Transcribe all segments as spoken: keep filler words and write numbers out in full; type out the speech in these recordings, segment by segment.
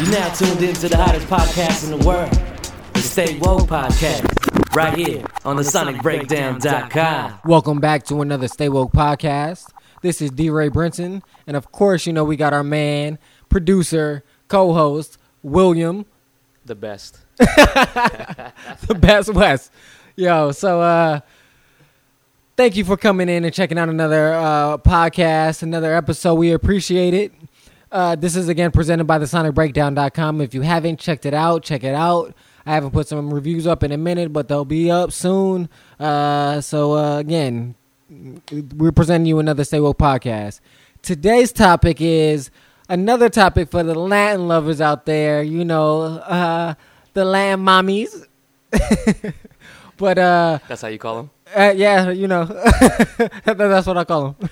You're now tuned in to the hottest podcast in the world, the Stay Woke Podcast, right here on the Sonic Breakdown dot com. Welcome back to another Stay Woke Podcast. This is D. Ray Brinson, and of course, you know, we got our man, producer, co-host, William. The best. The best West. Yo, so uh, thank you for coming in and checking out another uh, podcast, another episode. We appreciate it. Uh, this is, again, presented by the Sonic Breakdown dot com. If you haven't checked it out, check it out. I haven't put some reviews up in a minute, but they'll be up soon. Uh, so, uh, again, we're presenting you another Stay Woke podcast. Today's topic is another topic for the Latin lovers out there, you know, uh, the Latin mommies. But uh, that's how you call them? Uh, yeah, you know, that's what I call them.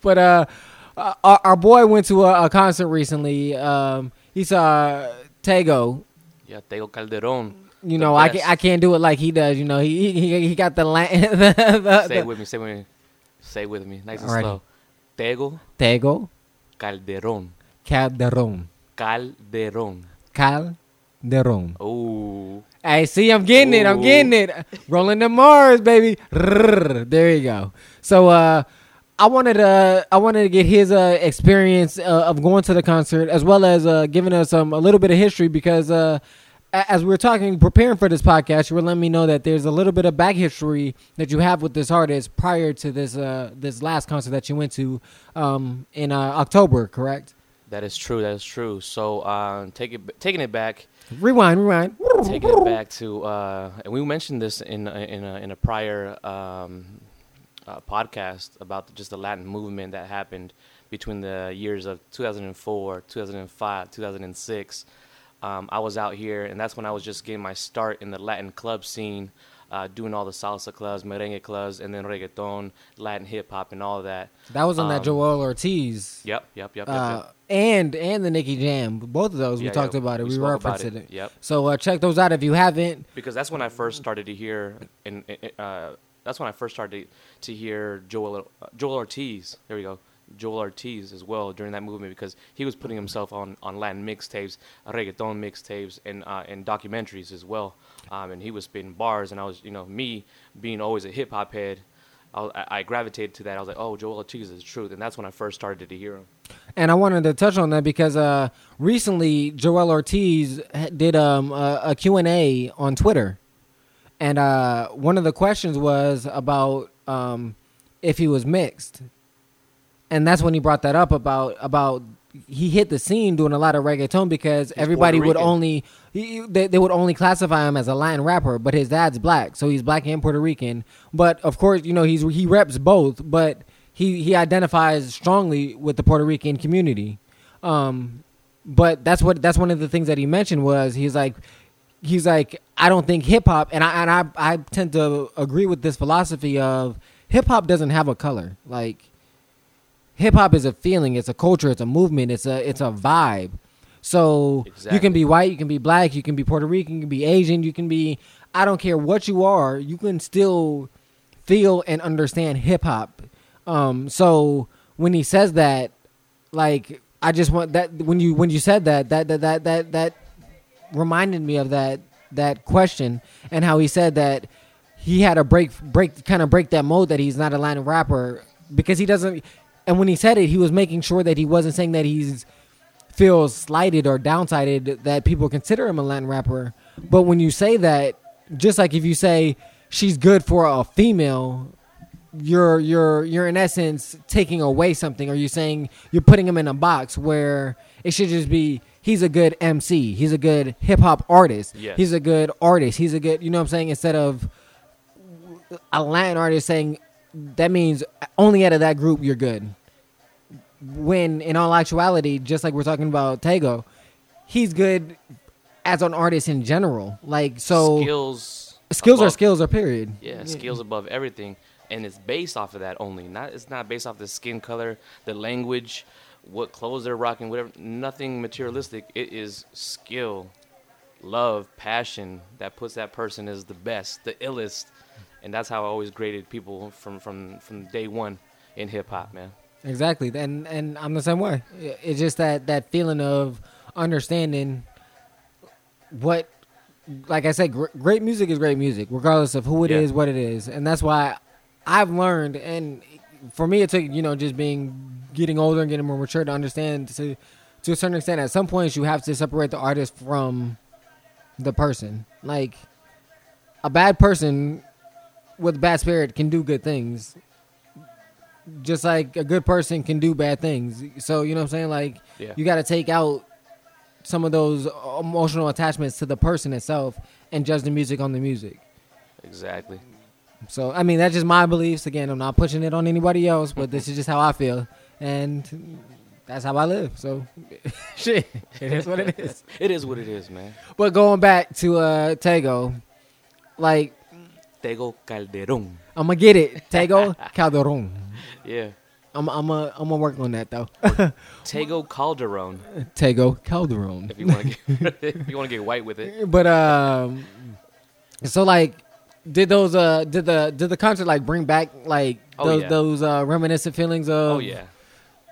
But... Uh, Uh, our, our boy went to a, a concert recently. Um, he saw Tego. Yeah, Tego Calderón. You know, I can't, I can't do it like he does. You know, he he, he got the Latin. The, the, say it with me. Say it with me. Say it with me. Nice and alrighty. Slow. Tego. Tego. Calderón. Calderón. Calderón. Calderón. Oh. Hey, see, I'm getting Ooh. it. I'm getting it. Rolling to Mars, baby. There you go. So, uh. I wanted to I wanted to get his uh, experience uh, of going to the concert, as well as uh, giving us um, a little bit of history, because uh, as we were talking, preparing for this podcast, you were letting me know that there's a little bit of back history that you have with this artist prior to this uh, this last concert that you went to um, in uh, October, correct? That is true. That is true. So um, take it, taking it back. Rewind, rewind. Taking it back to, uh, and we mentioned this in in a, in a prior Um, Uh, podcast about just the Latin movement that happened between the years of two thousand four, two thousand five, two thousand six. Um, I was out here, and that's when I was just getting my start in the Latin club scene, uh, doing all the salsa clubs, merengue clubs, and then reggaeton, Latin hip-hop, and all that. That was on um, that Joell Ortiz. Yep, yep, yep, yep, uh, yep. And and the Nicky Jam. Both of those, we yeah, talked yeah, about it. We, we referenced it. it. Yep. So uh, check those out if you haven't. Because that's when I first started to hear... in, in, uh, That's when I first started to, to hear Joel, uh, Joell Ortiz. There we go. Joell Ortiz as well during that movement, because he was putting himself on, on Latin mixtapes, reggaeton mixtapes, and uh, and documentaries as well. Um, and he was spitting bars, and I was, you know, me being always a hip-hop head, I, I gravitated to that. I was like, oh, Joell Ortiz is the truth. And that's when I first started to hear him. And I wanted to touch on that because uh, recently Joell Ortiz did um, a, a Q and A on Twitter. And uh, one of the questions was about um, if he was mixed. And that's when he brought that up about about he hit the scene doing a lot of reggaeton because he's everybody would only he, they, they would only classify him as a Latin rapper. But his dad's black. So he's black and Puerto Rican. But, of course, you know, he's he reps both. But he, he identifies strongly with the Puerto Rican community. Um, but that's what that's one of the things that he mentioned was he's like. He's like, I don't think hip hop, and I and I, I tend to agree with this philosophy of hip hop doesn't have a color. Like, hip hop is a feeling, it's a culture, it's a movement, it's a it's a vibe. So exactly. You can be white, you can be black, you can be Puerto Rican, you can be Asian, you can be I don't care what you are, you can still feel and understand hip hop. Um, so when he says that, like I just want that when you when you said that that that that that. that reminded me of that that question and how he said that he had a break break kind of break that mold that he's not a Latin rapper because he doesn't, and when he said it he was making sure that he wasn't saying that he's feels slighted or downsided that people consider him a Latin rapper. But when you say that, just like if you say she's good for a female, you're you're you're in essence taking away something, or you're saying you're putting him in a box where it should just be he's a good M C. He's a good hip-hop artist. Yes. He's a good artist. He's a good, you know what I'm saying? Instead of a Latin artist saying, that means only out of that group you're good. When, in all actuality, just like we're talking about Tego, he's good as an artist in general. Like, so... Skills. Skills above, are skills, or period. Yeah, yeah, skills above everything. And it's based off of that only. Not It's not based off the skin color, the language, what clothes they're rocking, whatever, nothing materialistic. It is skill, love, passion that puts that person as the best, the illest. And that's how I always graded people from, from, from day one in hip hop, man. Exactly. And and I'm the same way. It's just that, that feeling of, understanding what, like I said, gr- great music is great music, regardless of who it yeah. is, what it is. And that's why I've learned, and for me it took, you know, just being, getting older and getting more mature to understand to to a certain extent, at some points you have to separate the artist from the person. Like, a bad person with a bad spirit can do good things, just like a good person can do bad things. So, you know what I'm saying? Like, yeah. you got to take out some of those emotional attachments to the person itself and judge the music on the music. Exactly. So, I mean, that's just my beliefs. Again, I'm not pushing it on anybody else, but this is just how I feel. And that's how I live. So, shit, it is what it is. It is what it is, man. But going back to uh, Tego, like... Tego Calderón. I'm going to get it. Tego Calderón. Yeah. I'm I'm a, I'm gonna work on that though. Tego Calderón. Tego Calderón. If you want to get if you want to get white with it. But um, so like, did those uh did the did the concert like bring back like oh, those yeah. those uh, reminiscent feelings of oh yeah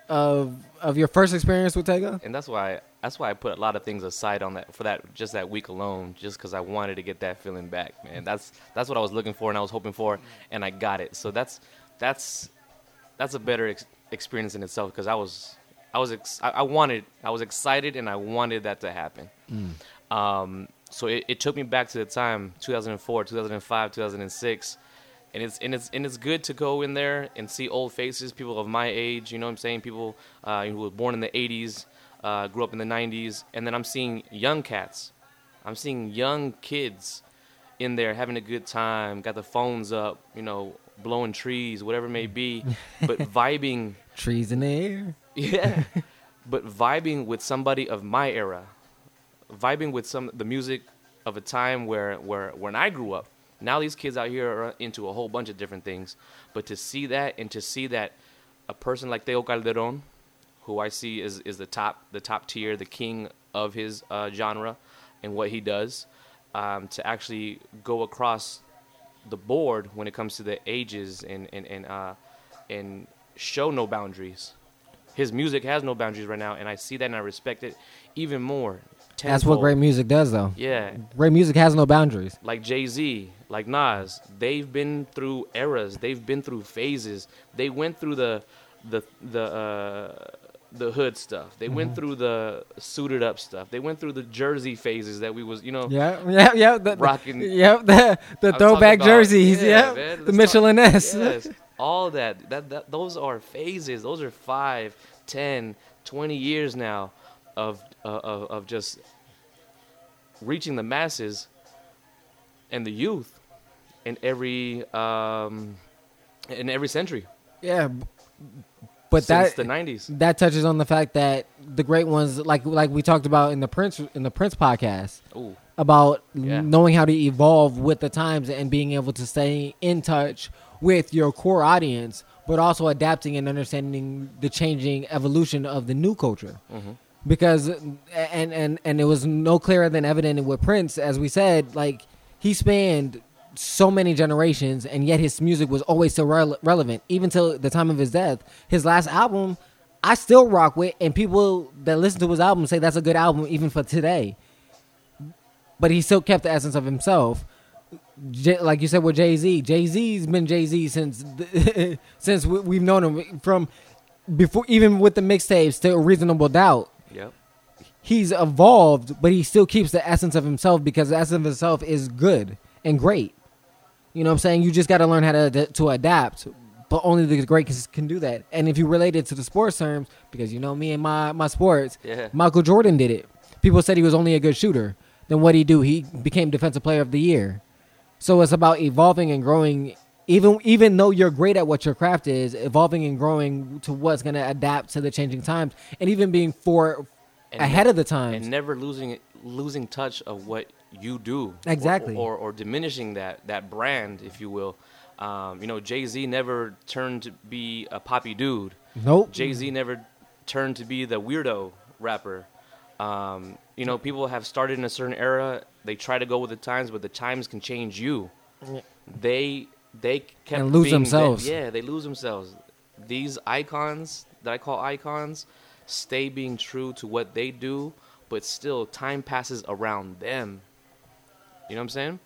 of of your first experience with Tego? And that's why that's why I put a lot of things aside on that for that just that week alone, just because I wanted to get that feeling back, man. That's that's what I was looking for and I was hoping for, and I got it. So that's that's. That's a better ex- experience in itself because I was, I was, ex- I-, I wanted, I was excited and I wanted that to happen. Mm. Um, so it, it took me back to the time two thousand four, two thousand five, two thousand six, and it's and it's and it's good to go in there and see old faces, people of my age. You know what I'm saying? People uh, who were born in the eighties, uh, grew up in the nineties, and then I'm seeing young cats, I'm seeing young kids in there having a good time, got the phones up, you know. Blowing trees, whatever it may be, but vibing trees in the air. Yeah, but vibing with somebody of my era, vibing with some the music of a time where where when I grew up. Now these kids out here are into a whole bunch of different things, but to see that and to see that a person like Tego Calderón, who I see is is the top the top tier, the king of his uh, genre and what he does, um, to actually go across the board when it comes to the ages and and and uh and show no boundaries. His music has no boundaries right now, and I see that and I respect it even more. Tenfold. That's what great music does, though. Yeah, great music has no boundaries. Like Jay-Z, like Nas, they've been through eras, they've been through phases. They went through the the the uh, the hood stuff. They mm-hmm. went through the suited up stuff. They went through the jersey phases that we was, you know. Yeah, yeah, yeah. The, rocking. Yep, the, the throwback about, jerseys. Yeah, yeah. The Michelin-esque. Yes, all that. That, that. Those are phases. Those are five, ten, twenty years now of, uh, of, of just reaching the masses and the youth in every, um, in every century. Yeah, but since that, the nineties. That touches on the fact that the great ones, like like we talked about in the Prince in the Prince podcast, Ooh. about yeah. knowing how to evolve with the times and being able to stay in touch with your core audience, but also adapting and understanding the changing evolution of the new culture. Mm-hmm. Because and, and and it was no clearer than evident with Prince, as we said, like he spanned so many generations, and yet his music was always so re- relevant, even till the time of his death. His last album, I still rock with, and people that listen to his album say that's a good album even for today. But he still kept the essence of himself. J- like you said with Jay-Z, Jay-Z's been Jay-Z since the, since we- we've known him, from before, even with the mixtapes to Reasonable Doubt. Yep. He's evolved, but he still keeps the essence of himself, because the essence of himself is good and great. You know what I'm saying? You just got to learn how to to adapt, but only the great can, can do that. And if you relate it to the sports terms, because you know me and my, my sports, yeah. Michael Jordan did it. People said he was only a good shooter. Then what'd he do? He became Defensive Player of the Year. So it's about evolving and growing, even even though you're great at what your craft is, evolving and growing to what's going to adapt to the changing times, and even being for and ahead ne- of the times. And never losing losing touch of what you do, exactly, or, or or diminishing that that brand, if you will. Um, you know, Jay-Z never turned to be a poppy dude. Nope. Jay-Z never turned to be the weirdo rapper. Um, you know, people have started in a certain era. They try to go with the times, but the times can change you. They they kept and lose being themselves. That, yeah, they lose themselves. These icons that I call icons stay being true to what they do, but still time passes around them. You know what I'm saying?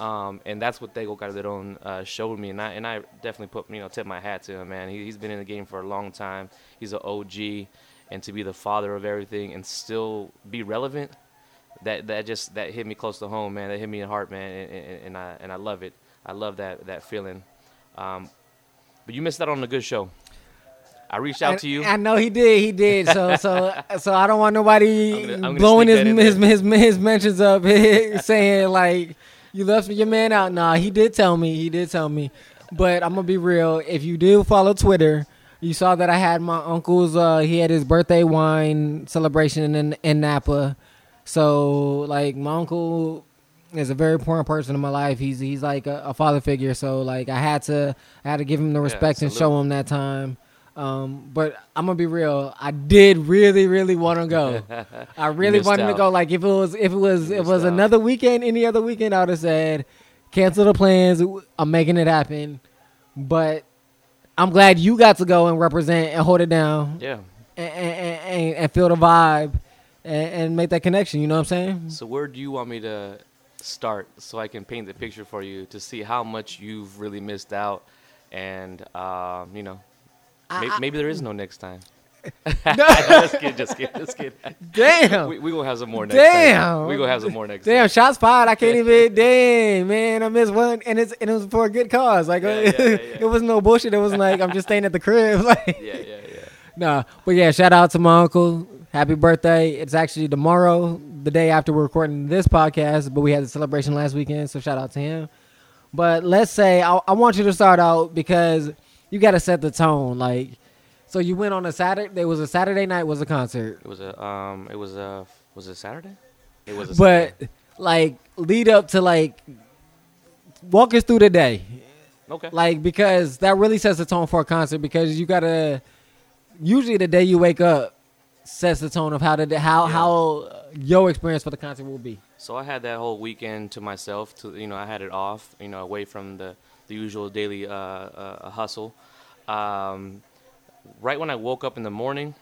Um, and that's what Tego Calderón uh, showed me, and I and I definitely put you know tip my hat to him, man. He, he's been in the game for a long time. He's an O G, and to be the father of everything and still be relevant, that that just that hit me close to home, man. That hit me in the heart, man, and, and, and I and I love it. I love that that feeling. Um, but you missed that on a good show. I reached out I, to you. I know he did. He did. So so so I don't want nobody I'm gonna, I'm gonna blowing his his, his his his mentions up, saying like. You left your man out. Nah, he did tell me. He did tell me. But I'm going to be real. If you do follow Twitter, you saw that I had my uncle's, uh, he had his birthday wine celebration in, in Napa. So, like, my uncle is a very important person in my life. He's he's like a, a father figure. So, like, I had to I had to give him the respect yeah, and show him that time. Um, but I'm gonna be real. I did really, really want to go. I really wanted out. to go. Like if it was, if it was, it was out. another weekend, any other weekend, I would have said, cancel the plans. I'm making it happen. But I'm glad you got to go and represent and hold it down. Yeah. And and, and, and feel the vibe and, and make that connection. You know what I'm saying? So where do you want me to start so I can paint the picture for you to see how much you've really missed out and um, you know. Maybe, maybe there is no next time. No. Just kidding, just kidding, just kidding. Damn. We're we going to have some more next damn. time. Damn. We're going to have some more next damn, time. Damn, shots fired. I can't even. Damn, man. I missed one. And, it's, and it was for a good cause. Like, yeah, yeah, yeah. It was no bullshit. It was like, I'm just staying at the crib. Like, yeah, yeah, yeah. Nah. But yeah, shout out to my uncle. Happy birthday. It's actually tomorrow, the day after we're recording this podcast. But we had the celebration last weekend. So shout out to him. But let's say, I, I want you to start out because. You got to set the tone, like. So you went on a Saturday. There was a Saturday night. Was a concert. It was a um. It was a was it Saturday. It was a. But Saturday. Like lead up to like. Walk us through the day. Okay. Like because that really sets the tone for a concert because you gotta. Usually the day you wake up, sets the tone of how the how yeah. how your experience for the concert will be. So I had that whole weekend to myself. To you know I had it off. You know away from the. The usual daily uh, uh, hustle. Um, right when I woke up in the morning,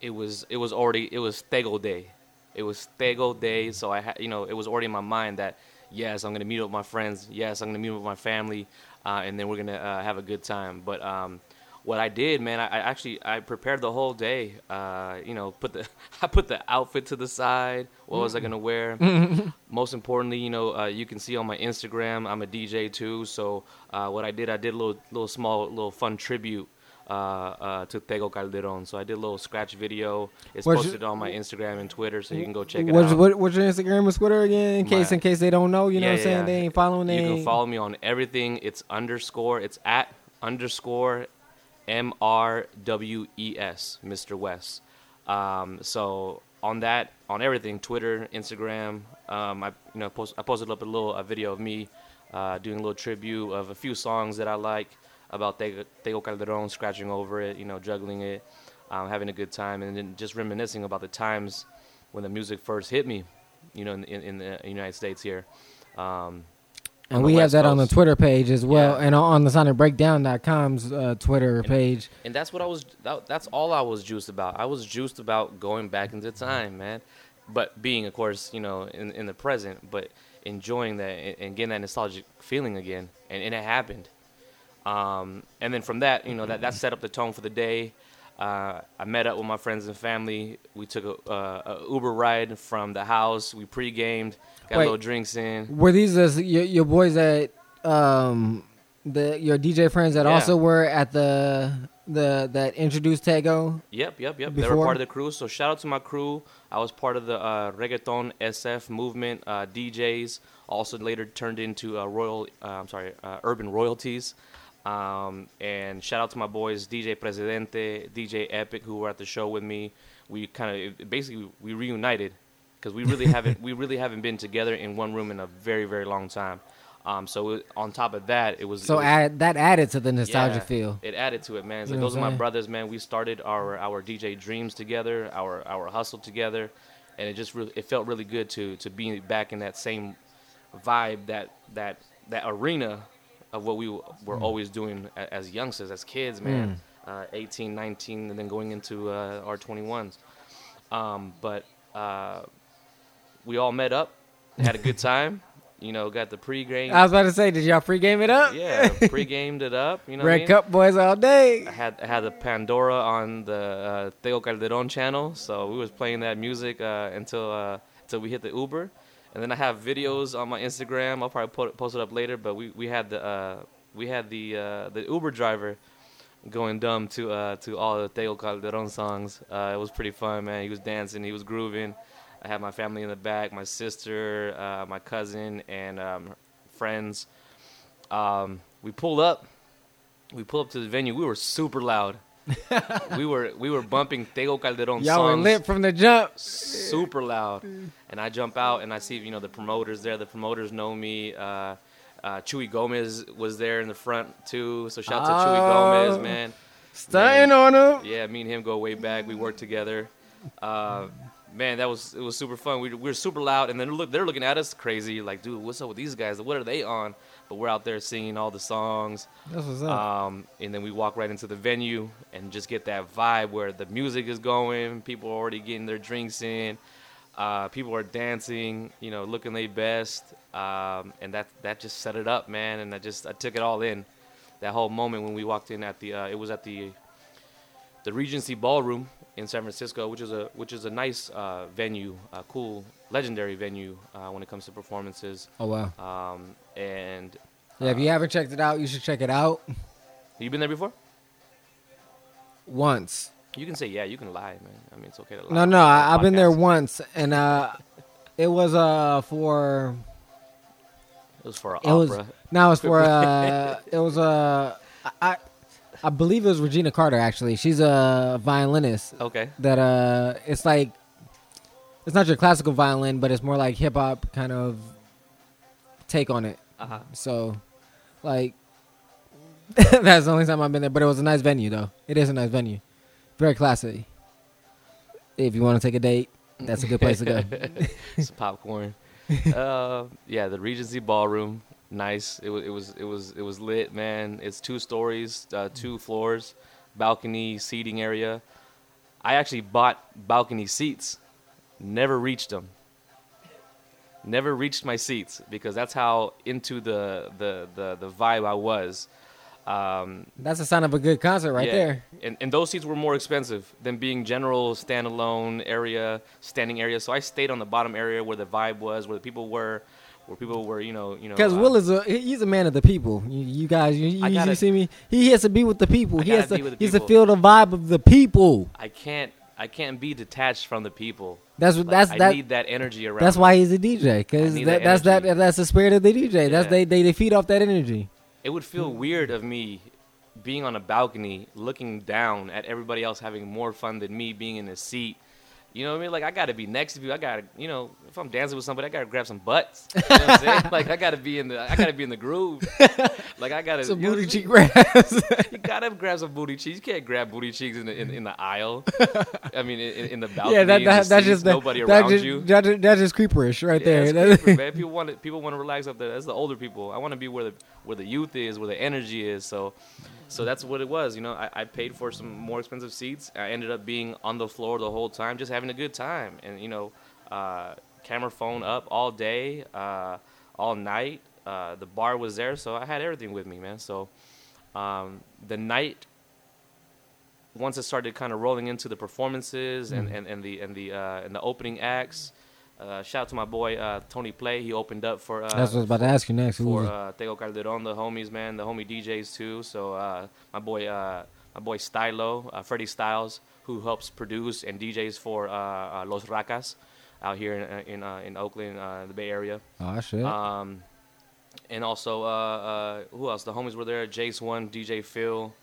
it was it was already it was Tego Day. It was Tego Day, so I had you know it was already in my mind that yes, I'm gonna meet up with my friends. Yes, I'm gonna meet up with my family, uh, and then we're gonna uh, have a good time. But um, what I did, man, I, I actually I prepared the whole day. Uh, you know, put the I put the outfit to the side. What was I gonna wear? Most importantly, you know, uh, you can see on my Instagram, I'm a D J too. So uh, what I did, I did a little, little small, little fun tribute uh, uh, to Tego Calderón. So I did a little scratch video. It's what's posted your, on my Instagram and Twitter, so you can go check it what's, out. What, what's your Instagram and Twitter again? In my, case, in case they don't know, you know yeah, what I'm saying? Yeah. They ain't following. They you ain't. Can follow me on everything. It's underscore. It's at underscore. M R W E S, Mister West. Um, so on that, on everything, Twitter, Instagram, um, I you know post, I posted up a little a video of me uh, doing a little tribute of a few songs that I like about Tego, Tego Calderón, scratching over it, you know, juggling it, um, having a good time, and then just reminiscing about the times when the music first hit me, you know, in, in, in the United States here. Um, And we have that Coast. On the Twitter page as well, yeah. And on the Sonic Breakdown dot com's uh, Twitter and, page. And that's what I was. That, that's all I was juiced about. I was juiced about going back into time, man. But being, of course, you know, in, in the present, but enjoying that and, and getting that nostalgic feeling again. And, and it happened. Um, and then from that, you know, that, that set up the tone for the day. Uh, I met up with my friends and family. We took a, uh, a Uber ride from the house. We pre-gamed, got Wait, little drinks in. Were these uh, your, your boys that um, the your D J friends that yeah. also were at the the that introduced Tego? Yep, yep, yep. Before? They were part of the crew. So shout out to my crew. I was part of the uh, reggaeton S F movement. Uh, D Js also later turned into uh, royal. Uh, I'm sorry, uh, urban royalties. Um, and shout out to my boys, D J Presidente, D J Epic, who were at the show with me. We kind of basically we reunited because we really haven't we really haven't been together in one room in a very very long time. Um, so it, on top of that, it was so it was, add, that added to the nostalgia yeah, feel. It added to it, man. It's like, those are my brothers, man. We started our, our D J dreams together, our our hustle together, and it just really, it felt really good to to be back in that same vibe that that that arena. Of what we were always doing as youngsters, as kids, man, mm. uh, eighteen, nineteen, and then going into uh, our twenty-ones. Um, but uh, we all met up, had a good time. You know, got the pregame. I was about to say, did y'all pregame it up? Yeah, pregamed it up. You know, Red I mean? Cup boys all day. I had I had the Pandora on the uh, Tego Calderón channel, so we was playing that music uh, until uh, until we hit the Uber. And then I have videos on my Instagram. I'll probably put, post it up later. But we we had the uh, we had the uh, the Uber driver going dumb to uh, to all the Tego Calderón songs. Uh, it was pretty fun, man. He was dancing. He was grooving. I had my family in the back, my sister, uh, my cousin, and um, friends. Um, we pulled up. We pulled up to the venue. We were super loud. we were we were bumping Tego Calderón songs. Y'all were lit from the jump. Super loud. And I jump out, and I see, you know, the promoters there. The promoters know me. Uh, uh, Chewy Gomez was there in the front, too. So shout out oh, to Chewy Gomez, man. Stunting on him. Yeah, me and him go way back. We work together. Uh Man, that was it was super fun. We, we were super loud, and then look, they're looking at us crazy, like, dude, what's up with these guys? What are they on? But we're out there singing all the songs. That's what's up. Um, and then we walk right into the venue and just get that vibe where the music is going. People are already getting their drinks in. Uh, people are dancing, you know, looking their best. Um, and that that just set it up, man. And I just I took it all in. That whole moment when we walked in at the uh, it was at the the Regency Ballroom in San Francisco, which is a which is a nice uh, venue, a cool, legendary venue uh, when it comes to performances. Oh wow! Um, and yeah, uh, if you haven't checked it out, you should check it out. You been there before? Once. You can say yeah. You can lie, man. I mean, it's okay to lie. No, no, I, I've been there once, and uh, it was uh for. It was for an opera. Was, no, it was for uh, it was uh, I. I I believe it was Regina Carter, actually. She's a violinist. Okay. That uh, it's like, it's not your classical violin, but it's more like hip hop kind of take on it. Uh huh. So, like, that's the only time I've been there. But it was a nice venue, though. It is a nice venue, very classy. If you want to take a date, that's a good place to go. It's popcorn. uh, yeah, the Regency Ballroom. Nice. It was. It was. It was. It was lit, man. It's two stories, uh, two floors, balcony seating area. I actually bought balcony seats. Never reached them. Never reached my seats because that's how into the the the, the vibe I was. Um, that's a sign of a good concert, right yeah. there. And and those seats were more expensive than being general standalone area, standing area. So I stayed on the bottom area where the vibe was, where the people were. Where people were, you know, you know, because uh, Will is a he's a man of the people. You, you guys, you, you, gotta, you see me. He has to be with the people. He has to. He's to feel the vibe of the people. I can't. I can't be detached from the people. That's what. Like, that's I that. I need that energy around. That's me. Why he's a D J. Because that, that that's that. That's the spirit of the D J. Yeah. That's they, they. They feed off that energy. It would feel weird of me being on a balcony, looking down at everybody else having more fun than me, being in a seat. You know what I mean? Like, I got to be next to you. I got to, you know, if I'm dancing with somebody, I got to grab some butts. You know what I'm saying? Like, I got to be in the, I got to be in the groove. Like, I got to. Some booty cheek grabs. You got to grab some booty cheeks. You can't grab booty cheeks in the in, in the aisle. I mean, in, in the balcony. Yeah, that, that, that's just nobody that, around that just, you. That just, that's just creeperish right yeah, there. It's creeper, man. People want to, people want to relax up there. That's the older people. I want to be where the where the youth is, where the energy is. So. So that's what it was, you know. I, I paid for some more expensive seats. I ended up being on the floor the whole time, just having a good time. And, you know, uh, camera phone up all day, uh, all night. Uh, the bar was there, so I had everything with me, man. So um, the night, once it started kind of rolling into the performances and, mm-hmm. and, and the and the, uh, and the opening acts, uh, shout out to my boy uh, Tony Play. He opened up for. Uh, That's what I was about to ask you next. Who for uh, Tego Calderón, the homies, man, the homie D Js too. So uh, my boy, uh, my boy Stylo, uh, Freddie Styles, who helps produce and D Js for uh, uh, Los Racas out here in in, uh, in Oakland, uh, the Bay Area. Oh shit. Um, and also, uh, uh, who else? The homies were there. Jace One, D J Phil,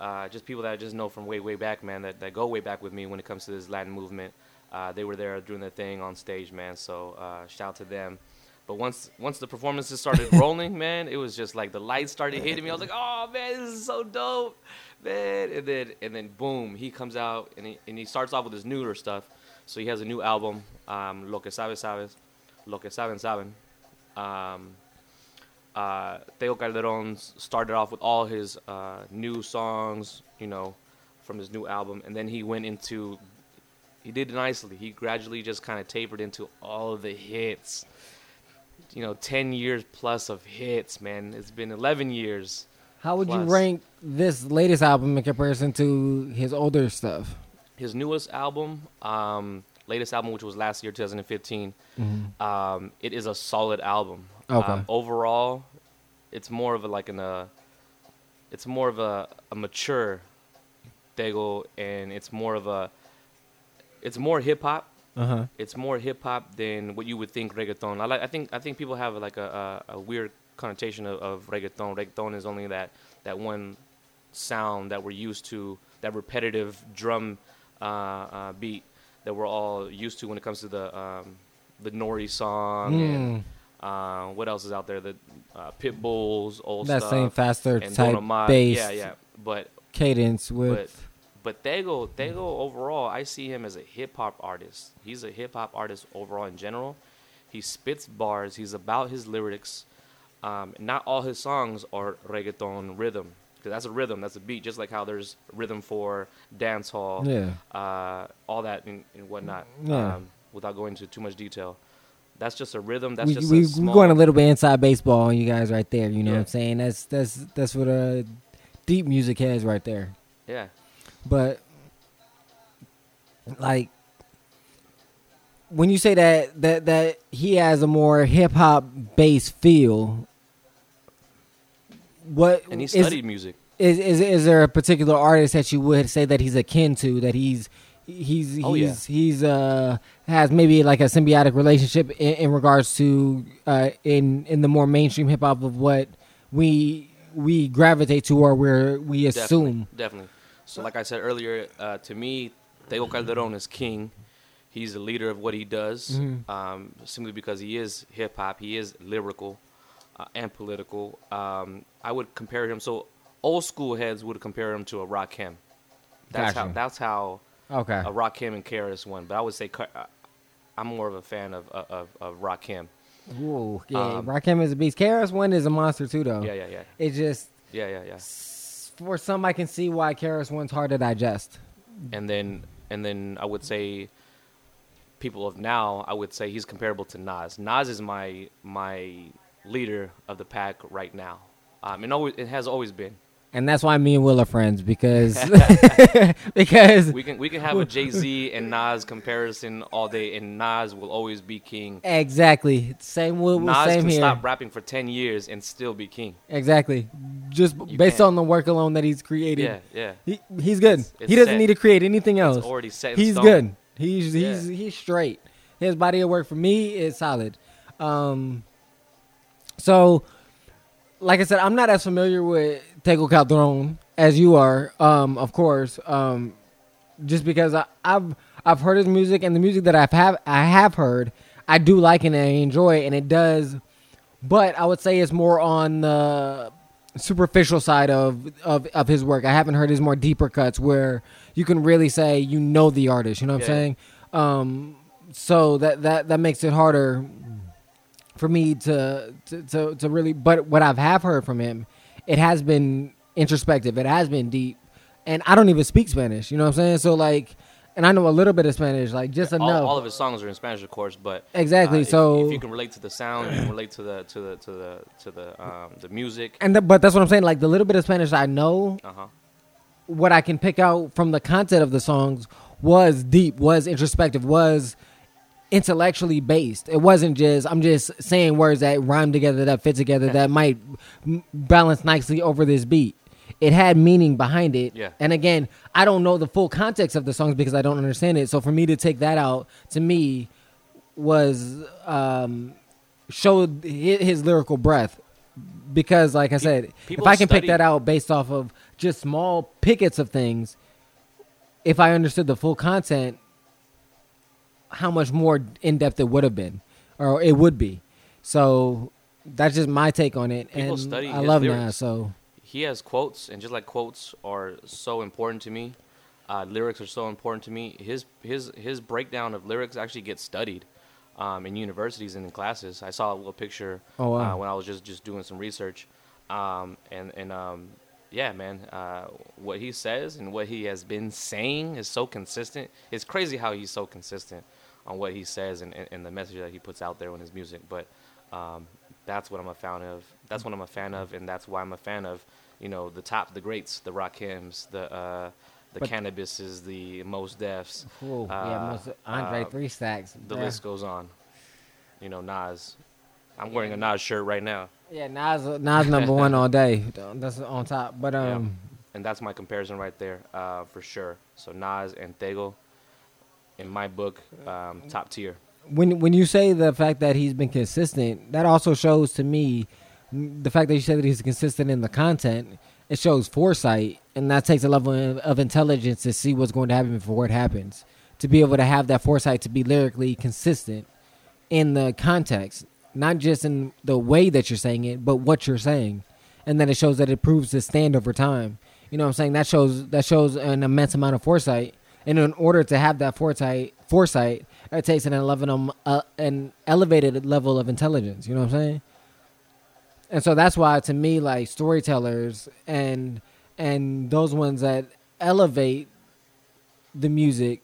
uh, just people that I just know from way way back, man. That that go way back with me when it comes to this Latin movement. Uh, they were there doing their thing on stage, man. So uh, shout out to them. But once once the performances started rolling, man, it was just like the lights started hitting me. I was like, oh man, this is so dope, man. And then and then boom, he comes out and he and he starts off with his newer stuff. So he has a new album, um, Lo Que Sabes Sabes, Lo Que Saben Saben. Um, uh, Tego Calderón started off with all his uh, new songs, you know, from his new album, and then he went into. He did nicely. He gradually just kind of tapered into all of the hits. You know, ten years plus of hits, man. It's been eleven years. How would plus. you rank this latest album in comparison to his older stuff? His newest album, um, latest album, which was last year, twenty fifteen, mm-hmm. um, it is a solid album. Okay. Um, overall, it's more of a, like an, uh, it's more of a, a mature Tego, and it's more of a, it's more hip hop. Uh-huh. It's more hip hop than what you would think reggaeton. I like. I think. I think people have like a, a, a weird connotation of, of reggaeton. Reggaeton is only that that one sound that we're used to, that repetitive drum uh, uh, beat that we're all used to when it comes to the um, the Nori song mm. and uh, what else is out there? The uh, Pitbulls, old that stuff. That same faster type bass, yeah, yeah. But cadence with. But, but Tego, Tego overall, I see him as a hip hop artist. He's a hip hop artist overall in general. He spits bars. He's about his lyrics. Um, not all his songs are reggaeton rhythm, because that's a rhythm, that's a beat, just like how there's rhythm for dance hall, yeah. uh, all that and, and whatnot, yeah. um, without going into too much detail. That's just a rhythm. That's we, just we, a small... We're going a little bit inside baseball on you guys right there, you know yeah. what I'm saying? That's that's that's what uh, deep music has right there. Yeah. But, like, when you say that that that he has a more hip hop based feel, what and he studied is, music. Is, is is there a particular artist that you would say that he's akin to, that he's he's oh, he's yeah. he's uh has maybe like a symbiotic relationship in, in regards to uh in, in the more mainstream hip hop of what we we gravitate to or where we assume? Definitely. Definitely. So like I said earlier, uh, to me, Tego Calderón is king. He's the leader of what he does, mm-hmm. um, simply because he is hip-hop. He is lyrical uh, and political. Um, I would compare him. So old-school heads would compare him to a Rakim. That's gotcha. how That's how okay. a Rakim and K R S-One. But I would say uh, I'm more of a fan of of, of Rakim. Ooh, yeah, um, Rakim is a beast. K R S-One is a monster, too, though. Yeah, yeah, yeah. It just... Yeah, yeah, yeah. For some, I can see why K R S-One's hard to digest. And then, And then I would say... people of now, I would say he's comparable to Nas. Nas is my my leader of the pack right now. Um, and always, it has always been. And that's why me and Will are friends, because because we can we can have a Jay-Z and Nas comparison all day, and Nas will always be king. Exactly. Same with Nas same can here. Stop rapping for ten years and still be king. Exactly. Just you based can. on the work alone that he's created. Yeah, yeah. He, he's good. It's, it's he doesn't set. need to create anything else. It's already set. In he's stone. good. He's yeah. he's he's straight. His body of work for me is solid. Um, so, like I said, I'm not as familiar with Tego Calderón as you are, um, of course. Um, just because I, I've I've heard his music, and the music that I've have I have heard, I do like and I enjoy, and it does. But I would say it's more on the superficial side of, of of his work. I haven't heard his more deeper cuts where you can really say you know the artist, you know what yeah. I'm saying? Um, so that, that that makes it harder for me to, to to to really, but what I've have heard from him, it has been introspective, it has been deep, and I don't even speak Spanish, you know what I'm saying? So like, and I know a little bit of Spanish, like just enough. All, all of his songs are in Spanish, of course, but exactly. Uh, if, so if you can relate to the sound, you can relate to the to the to the to the um, the music. And the, but that's what I'm saying. Like the little bit of Spanish I know, uh-huh. what I can pick out from the content of the songs was deep, was introspective, was intellectually based. It wasn't just I'm just saying words that rhyme together, that fit together, that might balance nicely over this beat. It had meaning behind it. Yeah. And again, I don't know the full context of the songs because I don't understand it. So for me to take that out, to me, was um, showed his, his lyrical breadth. Because, like I said, people if I can study. pick that out based off of just small pickets of things, if I understood the full content, how much more in-depth it would have been, or it would be. So that's just my take on it. People and study I his love lyrics. Nas, so... He has quotes, and just like quotes are so important to me, uh, lyrics are so important to me. His his his breakdown of lyrics actually gets studied um, in universities and in classes. I saw a little picture oh, wow. uh, when I was just, just doing some research, um, and and um, yeah, man, uh, what he says and what he has been saying is so consistent. It's crazy how he's so consistent on what he says and, and, and the message that he puts out there in his music. But um, that's what I'm a fan of. That's what I'm a fan of, and that's why I'm a fan of, you know, the top, the greats, the Rakims, the uh, the but, Canabises, the Mos Defs. Ooh, uh, yeah, most, Andre uh, Three Stacks. The yeah. list goes on. You know, Nas. I'm wearing a Nas shirt right now. Yeah, Nas, Nas number one all day. That's on top. But um, yeah. And that's my comparison right there, uh, for sure. So Nas and Tego, in my book, um, top tier. When when you say the fact that he's been consistent, that also shows to me the fact that you said that he's consistent in the content. It shows foresight, and that takes a level of, of intelligence to see what's going to happen before it happens. To be able to have that foresight to be lyrically consistent in the context. Not just in the way that you're saying it, but what you're saying. And then it shows that it proves to stand over time. You know what I'm saying? That shows that shows an immense amount of foresight. And in order to have that foresight, foresight it takes an, eleven, uh, an elevated level of intelligence. You know what I'm saying? And so that's why, to me, like, storytellers and and those ones that elevate the music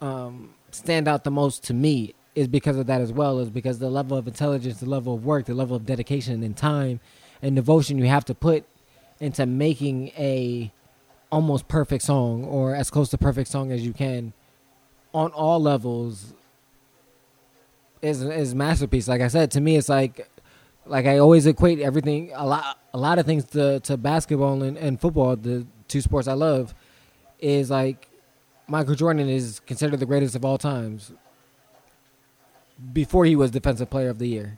um, stand out the most to me. Is because of that as well, is because the level of intelligence, the level of work, the level of dedication and time and devotion you have to put into making a almost perfect song or as close to perfect song as you can on all levels is is masterpiece. Like I said, to me, it's like like I always equate everything, a lot a lot of things to, to basketball and, and football, the two sports I love, is like Michael Jordan is considered the greatest of all times. Before he was Defensive Player of the Year.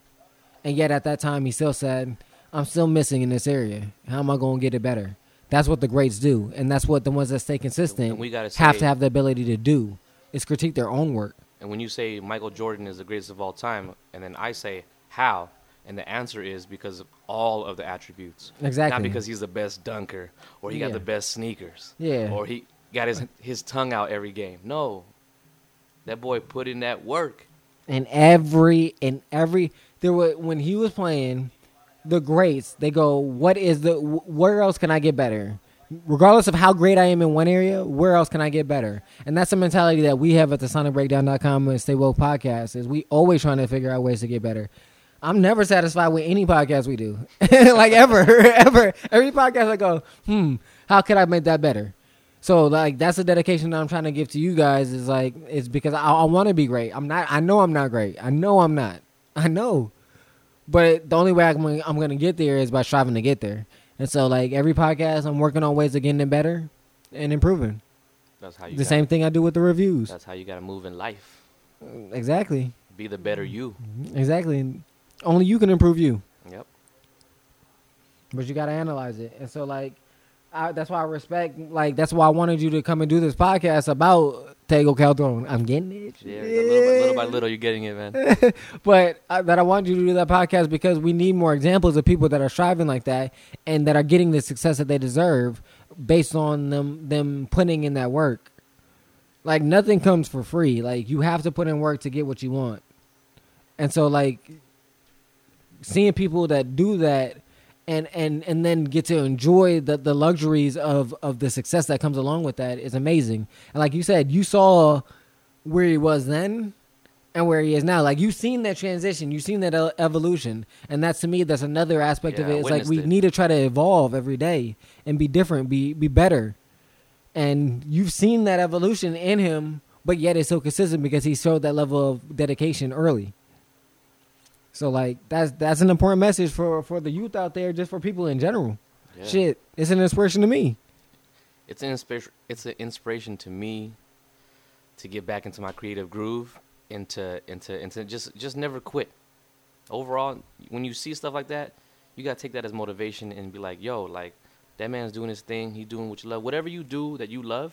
And yet at that time, he still said, I'm still missing in this area. How am I going to get it better? That's what the greats do. And that's what the ones that stay consistent we gotta say, have to have the ability to do, is critique their own work. And when you say Michael Jordan is the greatest of all time, and then I say, how? And the answer is because of all of the attributes. Exactly. Not because he's the best dunker, or he yeah. got the best sneakers. Yeah. Or he got his his tongue out every game. No. That boy put in that work. And every, and every, there were, when he was playing, the greats, they go, what is the, where else can I get better? Regardless of how great I am in one area, where else can I get better? And that's the mentality that we have at the Sonic Breakdown dot com and Stay Woke Podcast, is we always trying to figure out ways to get better. I'm never satisfied with any podcast we do. Like ever, ever. Every podcast I go, hmm, how could I make that better? So, like, that's the dedication that I'm trying to give to you guys, is, like, it's because I, I want to be great. I'm not. I know I'm not great. I know I'm not. I know. But the only way I'm, I'm going to get there is by striving to get there. And so, like, every podcast, I'm working on ways of getting it better and improving. That's how you The gotta, same thing I do with the reviews. That's how you got to move in life. Exactly. Be the better you. Exactly. Only you can improve you. Yep. But you got to analyze it. And so, like, I, that's why I respect, like, that's why I wanted you to come and do this podcast about Tego Calderón. I'm getting it. Yeah, yeah. Little, by, little by little, you're getting it, man. But I, that I wanted you to do that podcast because we need more examples of people that are striving like that and that are getting the success that they deserve based on them them putting in that work. Like, nothing comes for free. Like, you have to put in work to get what you want. And so, like, seeing people that do that, And, and and then get to enjoy the, the luxuries of, of the success that comes along with that is amazing. And like you said, you saw where he was then and where he is now. Like, you've seen that transition. You've seen that evolution. And that's, to me, that's another aspect yeah, of it. It's like we it. need to try to evolve every day and be different, be be better. And you've seen that evolution in him, but yet it's so consistent because he showed that level of dedication early. So, like, that's that's an important message for, for the youth out there, just for people in general. Yeah. Shit, it's an inspiration to me. It's an inspiration. It's an inspiration to me to get back into my creative groove, and to, and to, and to just, just never quit. Overall, when you see stuff like that, you got to take that as motivation and be like, yo, like, that man's doing his thing. He's doing what you love. Whatever you do that you love,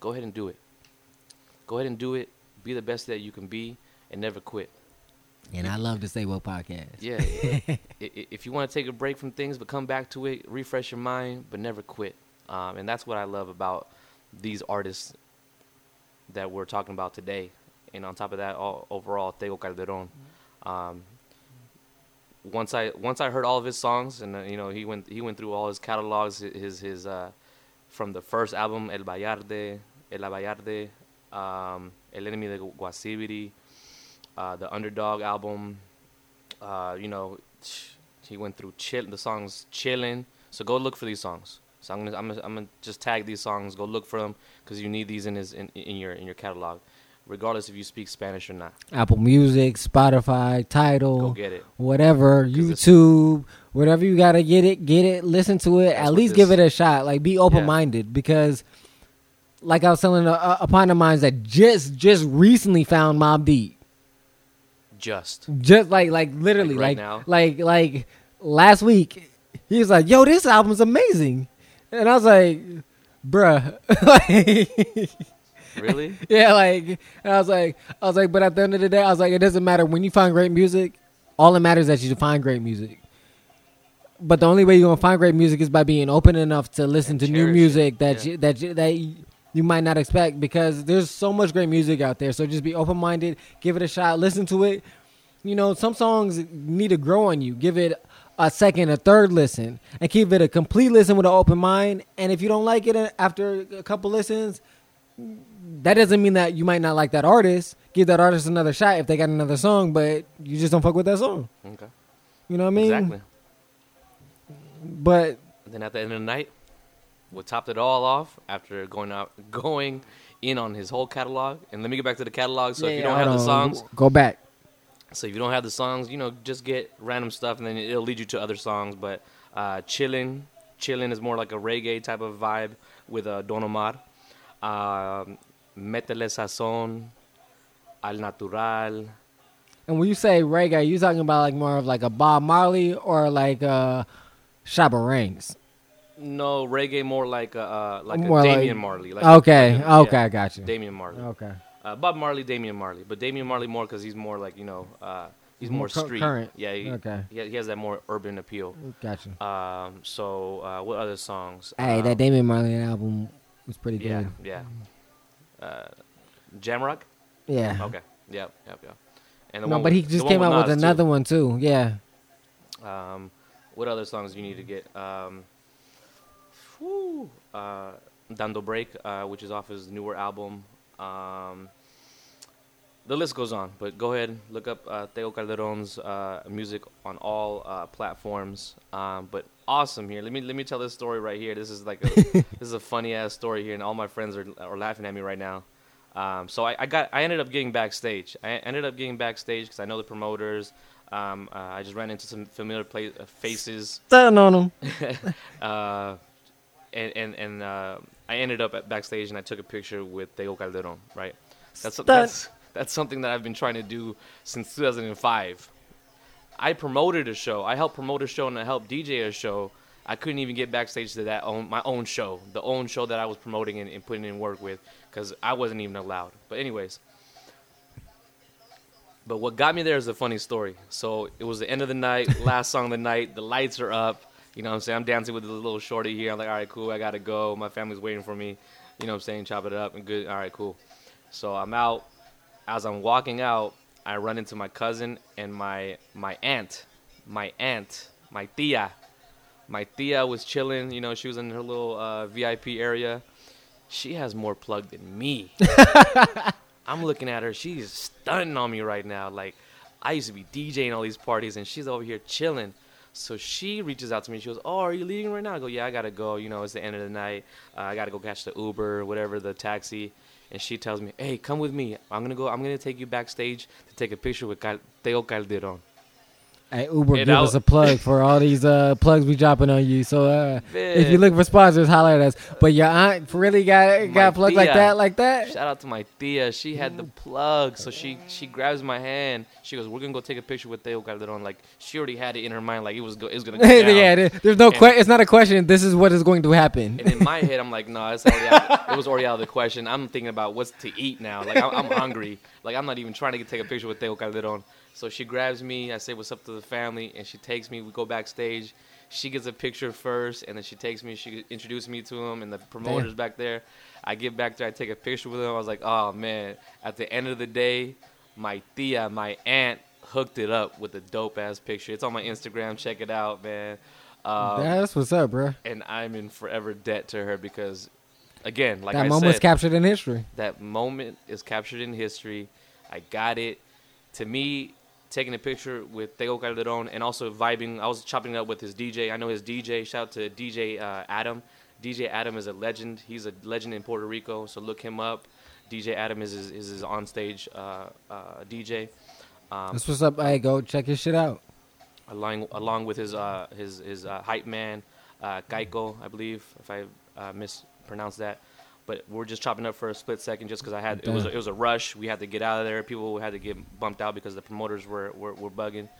go ahead and do it. Go ahead and do it. Be the best that you can be and never quit. And I love the Stay Woke Podcast. Yeah. If you want to take a break from things, but come back to it, refresh your mind, but never quit. Um, and that's what I love about these artists that we're talking about today. And on top of that, all, overall, Tego Calderón. Um, once I once I heard all of his songs, and uh, you know, he went he went through all his catalogs, his his uh, from the first album, El Abayarde, El Abayarde, um, El Enemy de Guasibiri, uh, the Underdog album. Uh, you know, he went through chill the songs Chillin'. So go look for these songs. So I'm gonna I'm gonna, I'm gonna just tag these songs. Go look for them because you need these in his in, in your in your catalog, regardless if you speak Spanish or not. Apple Music, Spotify, Tidal, go get it. Whatever, YouTube, whatever you gotta get it, get it. Listen to it. At least give it a shot. Like, be open minded yeah. because, like I was telling a, a partner of mine that just just recently found Mobb Deep. Just, just like like literally like like, right like like like last week he was like, "Yo, this album's amazing," and I was like, "Bruh." like, Really? Yeah, like, and I was like, I was like, but at the end of the day, I was like, it doesn't matter when you find great music. All that matters is that you find great music. But the only way you're gonna find great music is by being open enough to listen and to new music it. that yeah. you, that you, that you might not expect, because there's so much great music out there. So just be open minded, give it a shot, listen to it. You know, some songs need to grow on you. Give it a second, a third listen, and keep it a complete listen with an open mind. And if you don't like it after a couple listens, that doesn't mean that you might not like that artist. Give that artist another shot if they got another song, but you just don't fuck with that song. Okay. You know what I mean? Exactly. But then at the end of the night, we topped it all off after going out, going in on his whole catalog. And let me get back to the catalog. So yeah, if you don't have on. the songs, go back. So if you don't have the songs, you know, just get random stuff, and then it'll lead you to other songs. But uh, Chillin', Chillin' is more like a reggae type of vibe with uh, Don Omar. Um, Métele Sazón, Al Natural. And when you say reggae, are you talking about like more of like a Bob Marley or like uh, Shabba Ranks? No, reggae more like a, uh, like more a Damian like, Marley. Like okay, a, okay, yeah, I got you. Damian Marley. Okay. Uh, Bob Marley, Damian Marley. But Damian Marley more because he's more like, you know, uh, he's more, more street. Current. Yeah, he, okay. he has that more urban appeal. Gotcha. Um, so uh, what other songs? Hey, um, that Damian Marley album... was pretty good. Yeah, yeah. Uh, Jamrock? Yeah. Okay. Yep, yep, yep. And the no, one but he with, just came out with, with another too. one too. Yeah. Um, what other songs do you need to get? Um, whew, uh, Dando Break, uh, which is off his newer album. Um, the list goes on, but go ahead, look up uh, Tego Calderón's uh, music on all uh, platforms. Um, but awesome here. Let me let me tell this story right here. This is like a, this is a funny ass story here, and all my friends are are laughing at me right now. Um, so I, I got I ended up getting backstage. I ended up getting backstage because I know the promoters. Um, uh, I just ran into some familiar play, uh, faces. Stunning on them. uh, and and and uh, I ended up at backstage and I took a picture with Tego Calderón. Right. That's Stun- that's that's something that I've been trying to do since two thousand five. I promoted a show. I helped promote a show and I helped D J a show. I couldn't even get backstage to that own my own show, the own show that I was promoting and, and putting in work with, because I wasn't even allowed. But anyways, but what got me there is a funny story. So it was the end of the night, last song of the night. The lights are up. You know what I'm saying? I'm dancing with a little shorty here. I'm like, all right, cool. I got to go. My family's waiting for me. You know what I'm saying? Chop it up and good. All right, cool. So I'm out. As I'm walking out, I run into my cousin and my my aunt, my aunt, my tia. My tia was chilling. You know, she was in her little uh, V I P area. She has more plug than me. I'm looking at her. She's stunning on me right now. Like, I used to be DJing all these parties, and she's over here chilling. So she reaches out to me. She goes, oh, are you leaving right now? I go, yeah, I got to go. You know, it's the end of the night. Uh, I got to go catch the Uber, whatever, the taxi. And she tells me, hey, come with me. I'm going to go. I'm going to take you backstage to take a picture with Cal- Tego Calderón. Hey, Uber, and give I'll- us a plug for all these uh, plugs we dropping on you. So uh, if you look for sponsors, holler at us. But your aunt really got got plugs like that, like that? Shout out to my tia. She had the plug. So she, she grabs my hand. She goes, we're going to go take a picture with Tego Calderón. Like, she already had it in her mind. Like, it was, go- it was going to go down. yeah, there, there's no que- it's not a question. This is what is going to happen. And in my head, I'm like, no, nah, it's already out- it was already out of the question. I'm thinking about what's to eat now. Like, I'm, I'm hungry. Like, I'm not even trying to get, take a picture with Tego Calderón. So she grabs me. I say, what's up to the family? And she takes me. We go backstage. She gets a picture first, and then she takes me. She introduces me to him, and the promoter's Damn. back there. I get back there. I take a picture with him. I was like, oh, man. At the end of the day, my tia, my aunt, hooked it up with a dope-ass picture. It's on my Instagram. Check it out, man. Um, That's what's up, bro. And I'm in forever debt to her because, again, like I said. That moment's captured in history. That moment is captured in history. I got it. To me, taking a picture with Tego Calderón and also vibing. I was chopping it up with his D J. I know his D J. Shout out to D J uh, Adam. D J Adam is a legend. He's a legend in Puerto Rico, so look him up. D J Adam is his, is his onstage uh, uh, D J. Um, That's what's up. Hey, go check his shit out. Along along with his uh, his his uh, hype man, uh, Kaiko, I believe, if I uh, mispronounce that. But we're just chopping up for a split second, just because I had Damn. it was a, it was a rush. We had to get out of there. People had to get bumped out because the promoters were were, were bugging.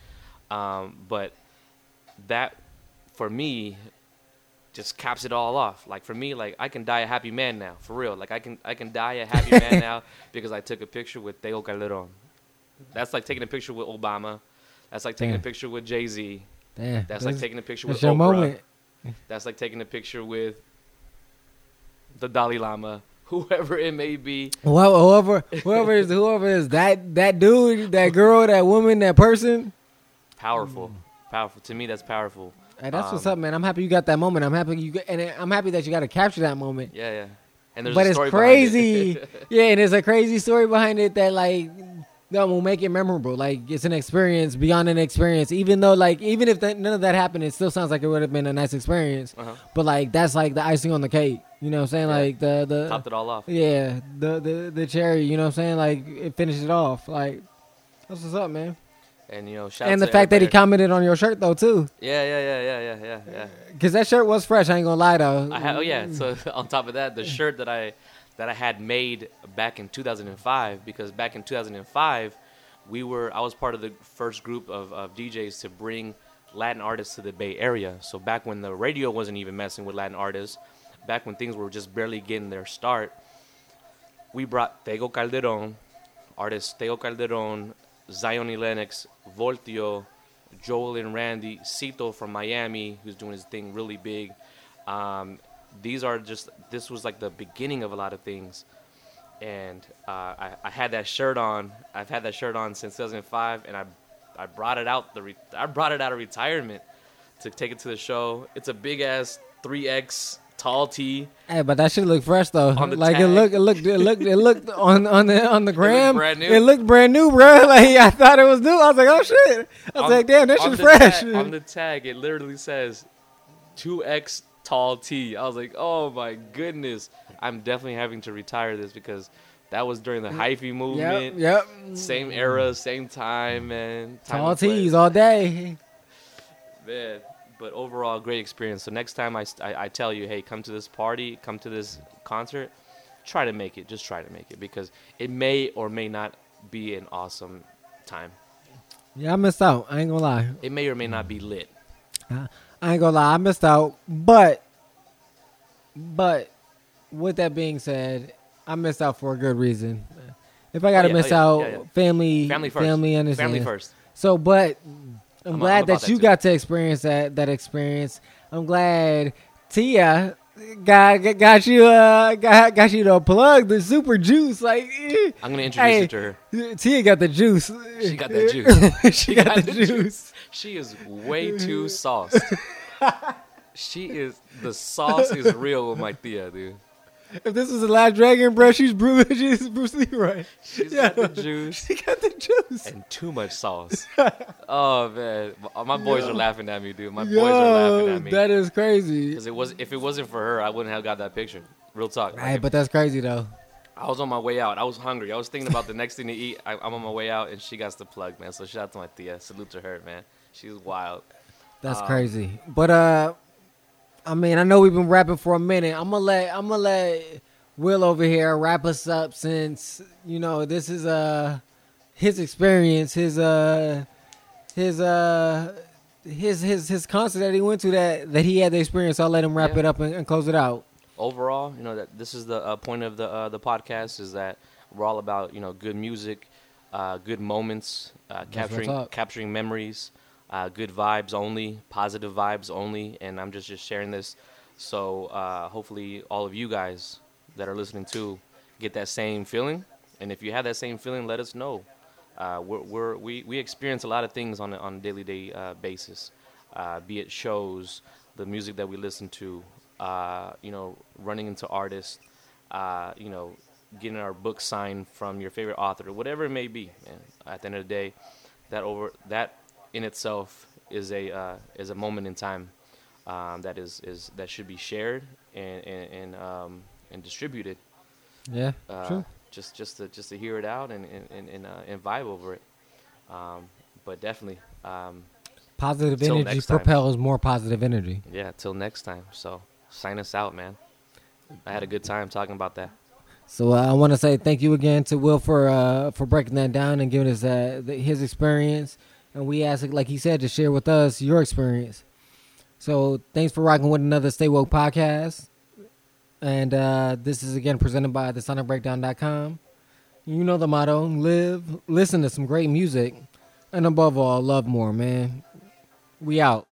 Um, but that for me just caps it all off. Like for me, like I can die a happy man now, for real. Like I can I can die a happy man now because I took a picture with Tego Calderón. That's like taking a picture with Obama. That's like taking Damn. a picture with Jay-Z. Damn. That's like taking a picture with Oprah. That's like taking a picture with the Dalai Lama, whoever it may be. Well, whoever, whoever is, whoever is that, that dude, that girl, that woman, that person. Powerful, mm. powerful. To me, that's powerful. Hey, that's um, what's up, man. I'm happy you got that moment. I'm happy you, got, and I'm happy that you got to capture that moment. Yeah, yeah. And there's but a story it's crazy. It. yeah, and there's a crazy story behind it that like that will make it memorable. Like it's an experience beyond an experience. Even though like even if that, none of that happened, it still sounds like it would have been a nice experience. Uh-huh. But like that's like the icing on the cake. You know what I'm saying? Yeah. Like the, the topped it all off. Yeah, the, the the cherry. You know what I'm saying? Like it finished it off. Like that's what's up, man. And you know, shout and the fact everybody. that he commented on your shirt though too. Yeah, yeah, yeah, yeah, yeah, yeah, yeah. Because that shirt was fresh. I ain't gonna lie though. I ha- oh yeah. So on top of that, the shirt that I that I had made back in two thousand five, because back in two thousand five, we were I was part of the first group of, of D Js to bring Latin artists to the Bay Area. So back when the radio wasn't even messing with Latin artists. Back when things were just barely getting their start, we brought Tego Calderón, artists Tego Calderón, Zion y Lennox, Voltio, Joell and Randy Sito from Miami, who's doing his thing really big. Um, these are just this was like the beginning of a lot of things, and uh, I, I had that shirt on. I've had that shirt on since two thousand five, and I I brought it out the re- I brought it out of retirement to take it to the show. It's a big ass three X. Tall tee. Hey, but that shit looked fresh though. On the like tag. it looked, it looked, it looked, it looked on on the on the gram. It looked brand new. It looked brand new, bro. Like I thought it was new. I was like, oh shit. I was on, like, damn, that shit's fresh. Tag, on the tag, it literally says two X tall tee. I was like, oh my goodness, I'm definitely having to retire this because that was during the hyphy movement. Yep. yep. Same era, same time, man. Time tall tees all day. Man. But overall, great experience. So next time I, I, I tell you, hey, come to this party, come to this concert, try to make it. Just try to make it because it may or may not be an awesome time. Yeah, I missed out. I ain't gonna lie. It may or may not be lit. I, I ain't gonna lie. I missed out. But, but with that being said, I missed out for a good reason. If I gotta oh, yeah, miss oh, yeah, out, yeah, yeah. family, family first. Family, understand. Family first. So, but... I'm, I'm glad that, that you too. got to experience that that experience. I'm glad Tia got got you uh got got you to plug the super juice. Like I'm gonna introduce hey, you to her. Tia got the juice. She got that juice. she, she got, got the, the juice. juice. She is way too sauced. she is the sauce is real with my Tia, dude. If this was the last dragon, bro, she's Bruce, she's Bruce Leroy. She's yeah. got the juice. She got the juice. And too much sauce. oh, man. My boys Yo. are laughing at me, dude. My Yo, boys are laughing at me. That is crazy. Because it was, if it wasn't for her, I wouldn't have got that picture. Real talk. Right, like, but that's crazy, though. I was on my way out. I was hungry. I was thinking about the next thing to eat. I, I'm on my way out, and she got the plug, man. So shout out to my Tia. Salute to her, man. She's wild. That's um, crazy. But, uh... I mean, I know we've been rapping for a minute. I'm gonna let I'm gonna let Will over here wrap us up since you know this is uh his experience, his uh his uh his his his concert that he went to that that he had the experience. So I'll let him wrap yeah. it up and, and close it out. Overall, you know that this is the uh, point of the uh, the podcast is that we're all about you know good music, uh, good moments, uh, capturing capturing memories. Uh, good vibes only, positive vibes only, and I'm just, just sharing this. So uh, hopefully all of you guys that are listening to get that same feeling. And if you have that same feeling, let us know. uh, we're, we're, we we experience a lot of things on a, on a daily day uh, basis, uh, be it shows, the music that we listen to, uh, you know, running into artists, uh, you know, getting our book signed from your favorite author, whatever it may be. Man, at the end of the day, that over that in itself is a uh, is a moment in time um, that is, is that should be shared and and, and um and distributed. Yeah, uh, true. Just just to just to hear it out and and and, uh, and vibe over it. Um, but definitely, um, positive energy propels more positive energy. Yeah, till next time. So sign us out, man. I had a good time talking about that. So uh, I want to say thank you again to Will for uh, for breaking that down and giving us uh, the, his experience. And we asked, like he said, to share with us your experience. So thanks for rocking with another Stay Woke podcast. And uh, this is, again, presented by the Sonic Breakdown dot com. You know the motto, live, listen to some great music, and above all, love more, man. We out.